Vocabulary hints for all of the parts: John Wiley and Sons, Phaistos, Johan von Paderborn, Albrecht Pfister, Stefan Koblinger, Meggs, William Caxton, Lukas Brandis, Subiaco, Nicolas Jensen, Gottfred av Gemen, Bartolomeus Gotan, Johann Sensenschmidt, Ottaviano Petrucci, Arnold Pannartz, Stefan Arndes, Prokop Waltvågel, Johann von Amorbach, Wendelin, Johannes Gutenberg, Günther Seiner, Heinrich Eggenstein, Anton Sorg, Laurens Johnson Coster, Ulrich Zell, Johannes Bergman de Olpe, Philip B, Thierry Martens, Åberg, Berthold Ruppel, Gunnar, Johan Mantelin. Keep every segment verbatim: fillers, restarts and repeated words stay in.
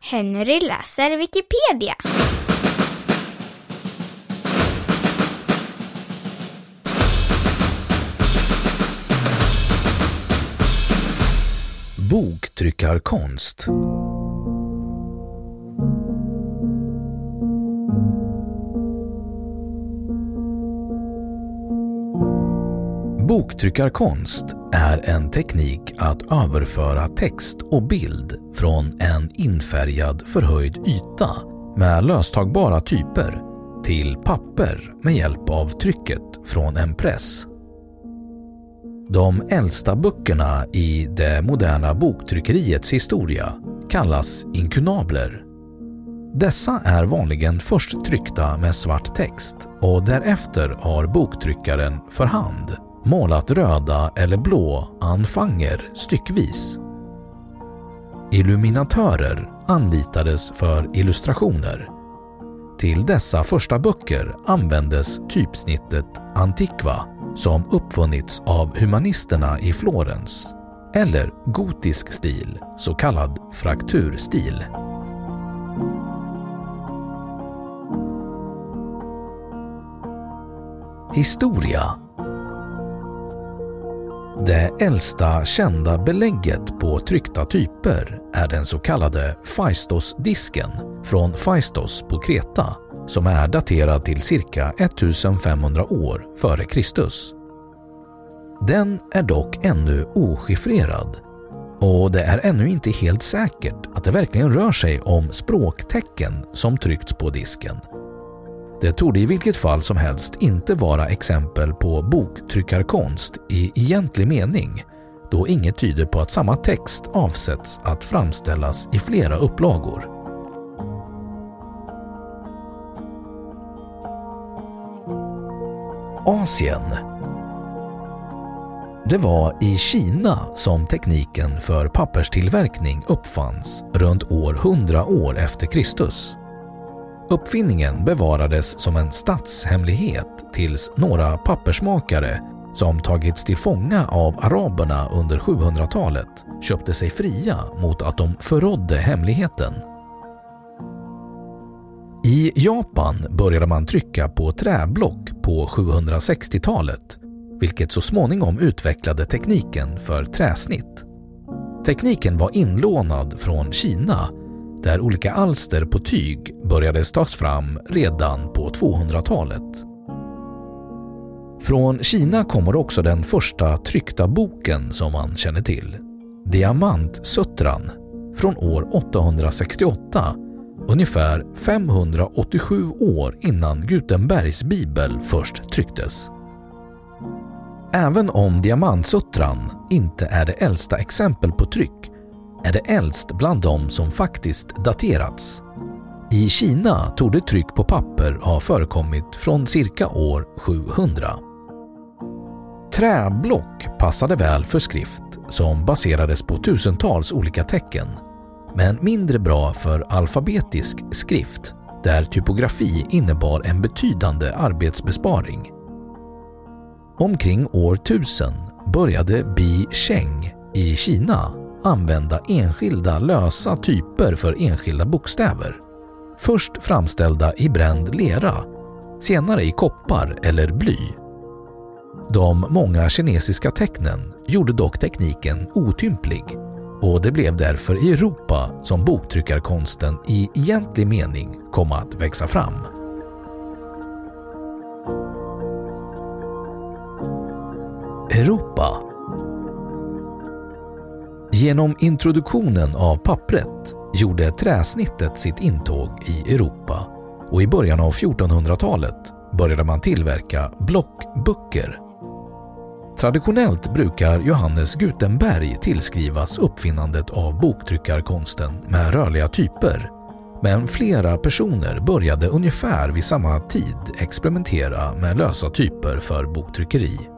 Henry läser Wikipedia. Boktryckarkonst. Boktryckarkonst är en teknik att överföra text och bild från en infärgad förhöjd yta med löstagbara typer till papper med hjälp av trycket från en press. De äldsta böckerna i det moderna boktryckeriets historia kallas inkunabler. Dessa är vanligen först tryckta med svart text och därefter har boktryckaren för hand målat röda eller blå anfanger styckvis. Illuminatörer anlitades för illustrationer. Till dessa första böcker användes typsnittet antiqua som uppfunnits av humanisterna i Florens, eller gotisk stil, så kallad frakturstil. Historia. Det äldsta kända belägget på tryckta typer är den så kallade Phaistos-disken från Phaistos på Kreta, som är daterad till cirka femtonhundra år före Kristus. Den är dock ännu ochiffrerad, och det är ännu inte helt säkert att det verkligen rör sig om språktecken som tryckts på disken. Det torde i vilket fall som helst inte vara exempel på boktryckarkonst i egentlig mening, då inget tyder på att samma text avsätts att framställas i flera upplagor. Asien. Det var i Kina som tekniken för papperstillverkning uppfanns runt år hundra år efter Kristus. Uppfinningen bevarades som en statshemlighet tills några pappersmakare som tagits till fånga av araberna under sjuhundratalet köpte sig fria mot att de förrådde hemligheten. I Japan började man trycka på träblock på sjuhundrasextiotalet, vilket så småningom utvecklade tekniken för träsnitt. Tekniken var inlånad från Kina, där olika alster på tyg började tas fram redan på tvåhundratalet. Från Kina kommer också den första tryckta boken som man känner till, Diamantsuttran, från år åttahundrasextioåtta, ungefär femhundraåttiosju år innan Gutenbergs bibel först trycktes. Även om Diamantsuttran inte är det äldsta exempel på tryck, är det äldst bland dem som faktiskt daterats. I Kina torde tryck på papper ha förekommit från cirka år sjuhundra. Träblock passade väl för skrift som baserades på tusentals olika tecken, men mindre bra för alfabetisk skrift, där typografi innebar en betydande arbetsbesparing. Omkring år tusen började Bi Cheng i Kina använda enskilda lösa typer för enskilda bokstäver, först framställda i bränd lera, senare i koppar eller bly. De många kinesiska tecknen gjorde dock tekniken otymplig, och det blev därför i Europa som boktryckarkonsten i egentlig mening kom att växa fram. Europa. Genom introduktionen av pappret gjorde träsnittet sitt intåg i Europa, och i början av fjortonhundratalet började man tillverka blockböcker. Traditionellt brukar Johannes Gutenberg tillskrivas uppfinnandet av boktryckarkonsten med rörliga typer, men flera personer började ungefär vid samma tid experimentera med lösa typer för boktryckeri.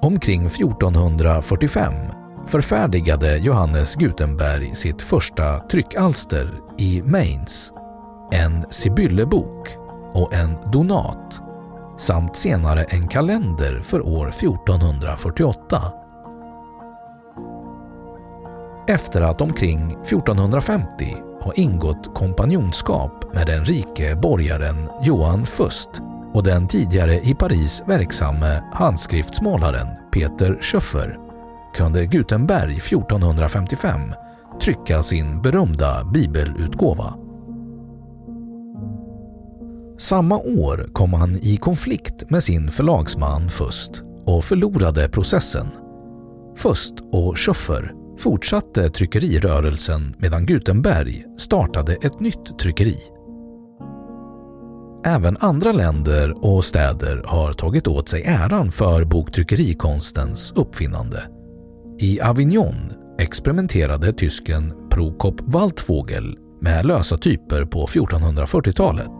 Omkring fjortonhundrafyrtiofem förfärdigade Johannes Gutenberg sitt första tryckalster i Mainz, en sibyllebok och en donat, samt senare en kalender för år fjortonhundrafyrtioåtta. Efter att omkring fjortonhundrafemtio har ingått kompanjonskap med den rike borgaren Johan Fust och den tidigare i Paris verksamme handskriftsmålaren Peter Schöffer, kunde Gutenberg fjortonhundrafemtiofem trycka sin berömda bibelutgåva. Samma år kom han i konflikt med sin förlagsman Fust och förlorade processen. Fust och Schöffer fortsatte tryckerirörelsen medan Gutenberg startade ett nytt tryckeri. Även andra länder och städer har tagit åt sig äran för boktryckerikonstens uppfinnande. I Avignon experimenterade tysken Prokop Waltvågel med lösa typer på fjortonhundrafyrtiotalet.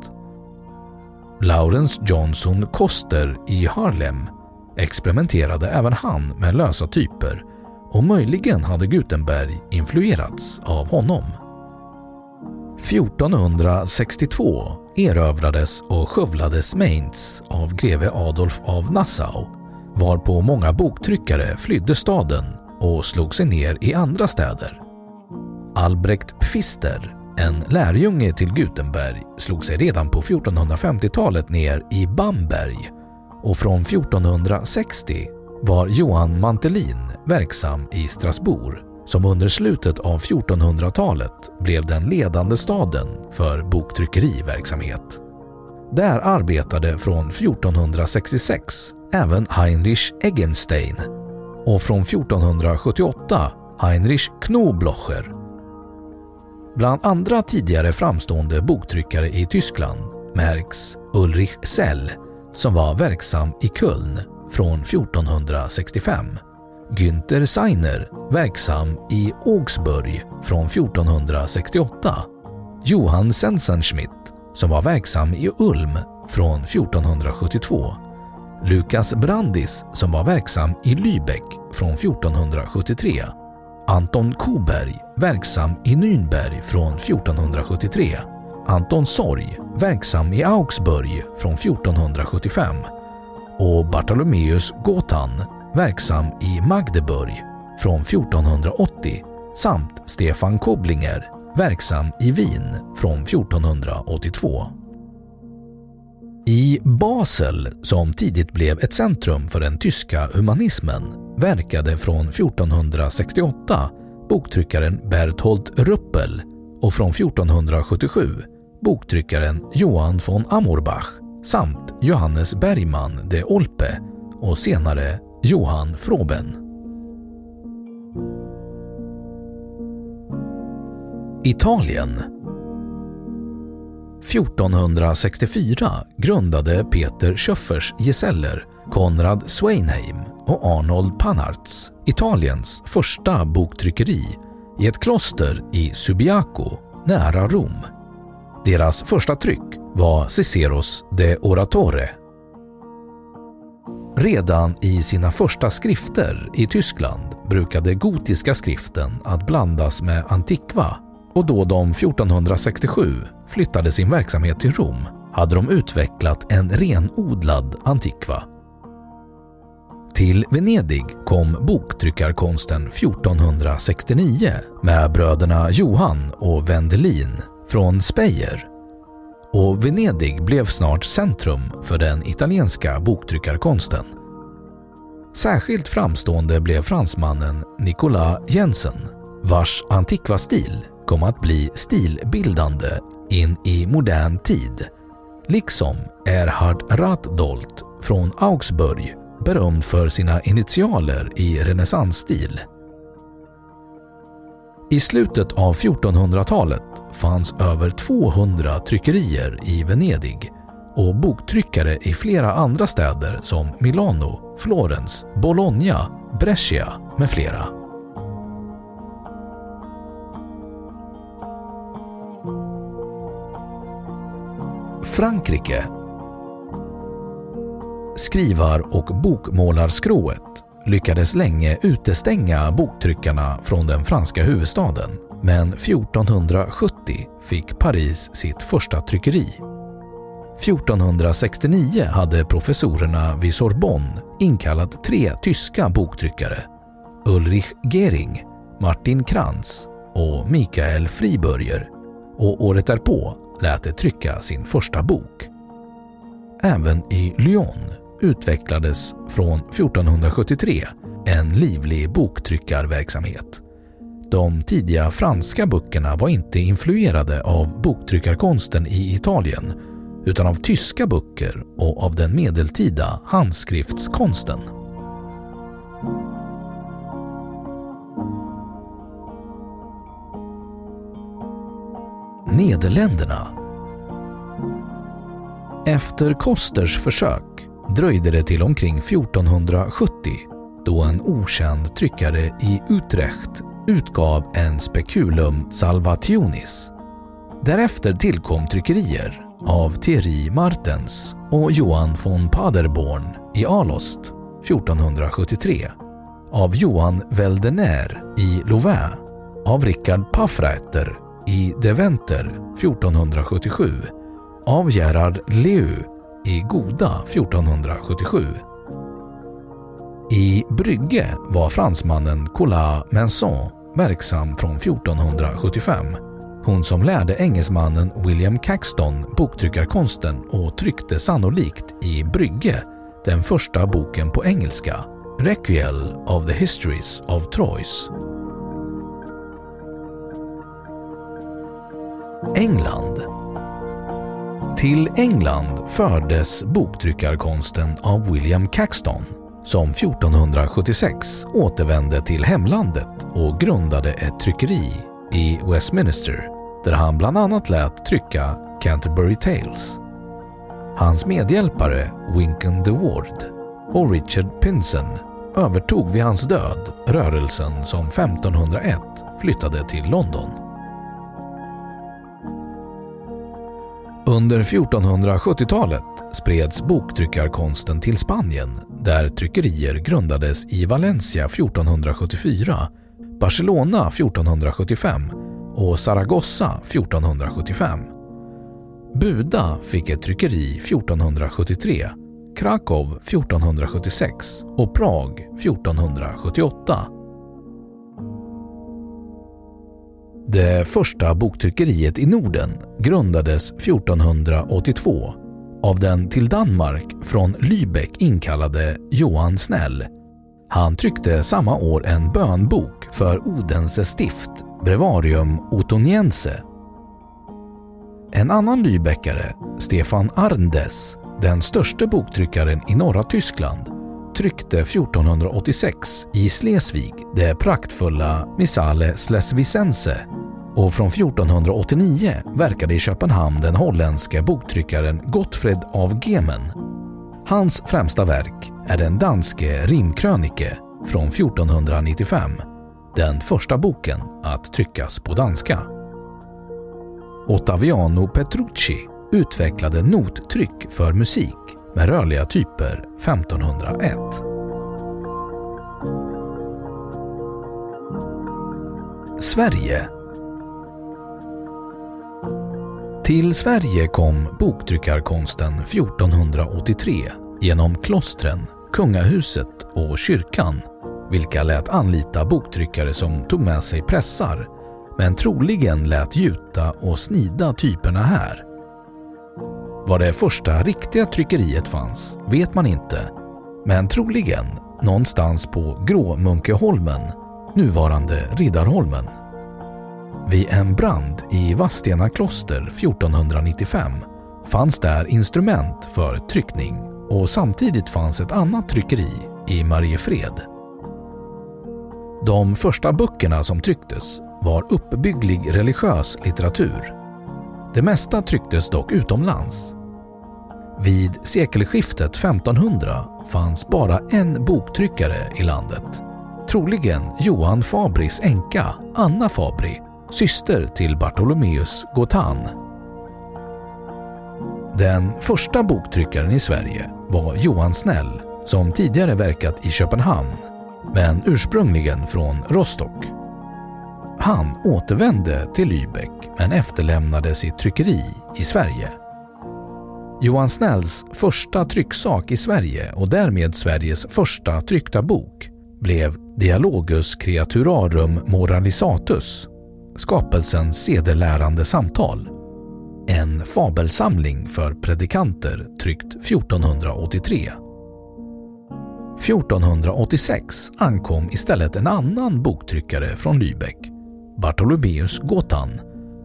Laurens Johnson Coster i Harlem experimenterade även han med lösa typer, och möjligen hade Gutenberg influerats av honom. fjortonhundrasextiotvå erövrades och skövlades Mainz av greve Adolf av Nassau, varpå många boktryckare flydde staden och slog sig ner i andra städer. Albrecht Pfister, en lärjunge till Gutenberg, slog sig redan på fjortonhundrafemtiotalet ner i Bamberg, och från fjortonhundrasextio var Johan Mantelin verksam i Strasbourg, som under slutet av fjortonhundratalet blev den ledande staden för boktryckeriverksamhet. Där arbetade från fjortonhundrasextiosex även Heinrich Eggenstein, och från fjortonhundrasjuttioåtta Heinrich Knoblocher. Bland andra tidigare framstående boktryckare i Tyskland märks Ulrich Zell, som var verksam i Köln från fjortonhundrasextiofem, Günther Seiner, verksam i Augsburg från fjortonhundrasextioåtta, Johann Sensenschmidt, som var verksam i Ulm från fjortonhundrasjuttiotvå, Lukas Brandis, som var verksam i Lübeck från fjortonhundrasjuttiotre, Anton Koberg, verksam i Nürnberg från fjortonhundrasjuttiotre, Anton Sorg, verksam i Augsburg från fjortonhundrasjuttiofem, och Bartolomeus Gotan, verksam i Magdeburg från fjortonhundraåttio, samt Stefan Koblinger, verksam i Wien från fjortonhundraåttiotvå. I Basel, som tidigt blev ett centrum för den tyska humanismen, verkade från fjortonhundrasextioåtta boktryckaren Berthold Ruppel, och från fjortonhundrasjuttiosju boktryckaren Johann von Amorbach samt Johannes Bergman de Olpe och senare Johann Froben. Italien. fjortonhundrasextiofyra grundade Peter Schöffers gesäller Konrad Sweynheim och Arnold Pannartz Italiens första boktryckeri i ett kloster i Subiaco nära Rom. Deras första tryck var Ciceros de Oratore. Redan i sina första skrifter i Tyskland brukade gotiska skriften att blandas med antikva, och då de fjortonhundrasextiosju flyttade sin verksamhet till Rom hade de utvecklat en renodlad antikva. Till Venedig kom boktryckarkonsten fjortonhundrasextionio med bröderna Johan och Wendelin från Speyer, och Venedig blev snart centrum för den italienska boktryckarkonsten. Särskilt framstående blev fransmannen Nicolas Jensen, vars antikva stil kom att bli stilbildande in i modern tid, liksom Erhard Ratdolt från Augsburg, berömd för sina initialer i renässansstil. I slutet av fjortonhundratalet fanns över tvåhundra tryckerier i Venedig och boktryckare i flera andra städer som Milano, Florens, Bologna, Brescia med flera. Frankrike. Skrivar- och bokmålarskrået lyckades länge utestänga boktryckarna från den franska huvudstaden, men fjortonhundrasjuttio fick Paris sitt första tryckeri. fjortonhundrasextionio hade professorerna vid Sorbonne inkallat tre tyska boktryckare, Ulrich Gering, Martin Krantz och Michael Friburger, och året därpå lät det trycka sin första bok. Även i Lyon utvecklades från fjortonhundrasjuttiotre en livlig boktryckarverksamhet. De tidiga franska böckerna var inte influerade av boktryckarkonsten i Italien, utan av tyska böcker och av den medeltida handskriftskonsten. Nederländerna. Efter Kosters försök dröjde det till omkring fjortonhundrasjuttio då en okänd tryckare i Utrecht utgav en Speculum Salvationis. Därefter tillkom tryckerier av Thierry Martens och Johan von Paderborn i Alost fjortonhundrasjuttiotre, av Johan Veldener i Louvain, av Richard Paffreiter i Deventer fjortonhundrasjuttiosju, av Gerard Leu i Goda fjortonhundrasjuttiosju. I Brygge var fransmannen Colin Manson verksam från fjortonhundrasjuttiofem, hon som lärde engelsmannen William Caxton boktryckarkonsten och tryckte sannolikt i Brygge den första boken på engelska, Requiel of the Histories of Troyes. England. Till England fördes boktryckarkonsten av William Caxton, som fjortonhundrasjuttiosex återvände till hemlandet och grundade ett tryckeri i Westminster, där han bland annat lät trycka Canterbury Tales. Hans medhjälpare Wynkyn de Worde och Richard Pinson övertog vid hans död rörelsen som femtonhundraett flyttade till London. Under fjortonhundrasjuttiotalet spreds boktryckarkonsten till Spanien, där tryckerier grundades i Valencia fjortonhundrasjuttiofyra, Barcelona fjortonhundrasjuttiofem och Zaragoza fjortonhundrasjuttiofem. Buda fick ett tryckeri fjortonhundrasjuttiotre, Krakow fjortonhundrasjuttiosex och Prag fjortonhundrasjuttioåtta. Det första boktryckeriet i Norden grundades fjortonhundraåttiotvå av den till Danmark från Lübeck inkallade Johan Snell. Han tryckte samma år en bönbok för Odense stift, Brevarium Ottoniense. En annan lübeckare, Stefan Arndes, den största boktryckaren i norra Tyskland, tryckte fjortonhundraåttiosex i Slesvig det praktfulla Missale Slesvicense, och från fjortonhundraåttionio verkade i Köpenhamn den holländska boktryckaren Gottfred av Gemen. Hans främsta verk är den danske Rimkrönike från fjortonhundranittiofem, den första boken att tryckas på danska. Ottaviano Petrucci utvecklade nottryck för musik med rörliga typer femtonhundraett. Sverige. Till Sverige kom boktryckarkonsten fjortonhundraåttiotre genom klostren, kungahuset och kyrkan, vilka lät anlita boktryckare som tog med sig pressar, men troligen lät gjuta och snida typerna här. Var det första riktiga tryckeriet fanns vet man inte, men troligen någonstans på Gråmunkeholmen, nuvarande Riddarholmen. Vid en brand i Vadstena kloster fjortonhundranittiofem fanns där instrument för tryckning och samtidigt fanns ett annat tryckeri i Mariefred. De första böckerna som trycktes var uppbygglig religiös litteratur. Det mesta trycktes dock utomlands. Vid sekelskiftet femtonhundra fanns bara en boktryckare i landet, troligen Johan Fabris änka Anna Fabri, syster till Bartolomeus Gotan. Den första boktryckaren i Sverige var Johan Snell, som tidigare verkat i Köpenhamn, men ursprungligen från Rostock. Han återvände till Lübeck men efterlämnade sitt tryckeri i Sverige. Johan Snells första trycksak i Sverige och därmed Sveriges första tryckta bok blev Dialogus Creaturarum Moralisatus, skapelsens sedelärande samtal, en fabelsamling för predikanter tryckt fjortonhundraåttiotre. fjortonhundraåttiosex ankom istället en annan boktryckare från Lübeck, Bartolomeus Gotan,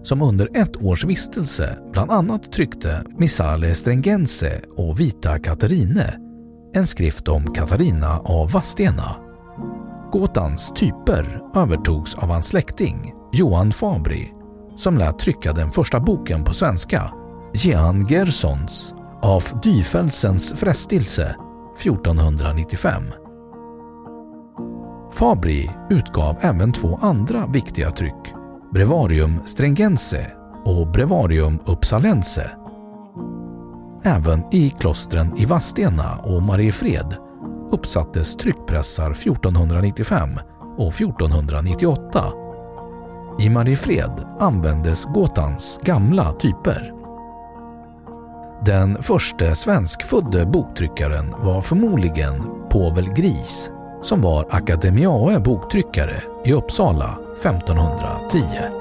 som under ett års vistelse bland annat tryckte Missale Stringense och Vita Katarine, en skrift om Katarina av Vadstena. Gotans typer övertogs av hans släkting Johan Fabri, som lät trycka den första boken på svenska, Jehan Gersons Af Dyfelsens frestelse fjortonhundranittiofem. Fabri utgav även två andra viktiga tryck, Brevarium Stringense och Brevarium Uppsalense. Även i klostren i Vadstena och Mariefred uppsattes tryckpressar fjortonhundranittiofem och fjortonhundranittioåtta. I Mariefred användes Gotans gamla typer. Den första svenskfödde boktryckaren var förmodligen Povel Gris, som var akademiae boktryckare i Uppsala femtonhundratio.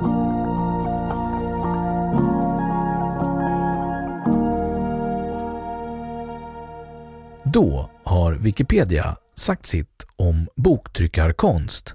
Då har Wikipedia sagt sitt om boktryckarkonst.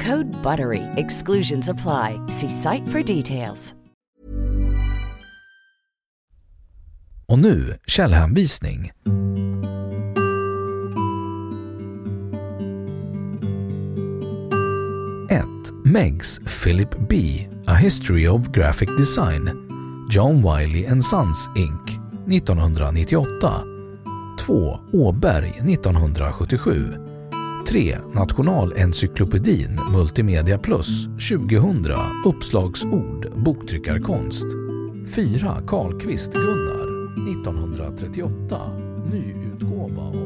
Code BUTTERY. Exclusions apply. See site for details. Och nu källhänvisning. ett. Meggs, Philip B. A History of Graphic Design. John Wiley and Sons, Incorporated. nittonhundranittioåtta. två. Åberg, nittonhundrasjuttiosju. tre. Nationalencyklopedin Multimedia Plus tjugohundra Uppslagsord Boktryckarkonst. fyra. Karlqvist Gunnar nittonhundratrettioåtta Nyutgåva.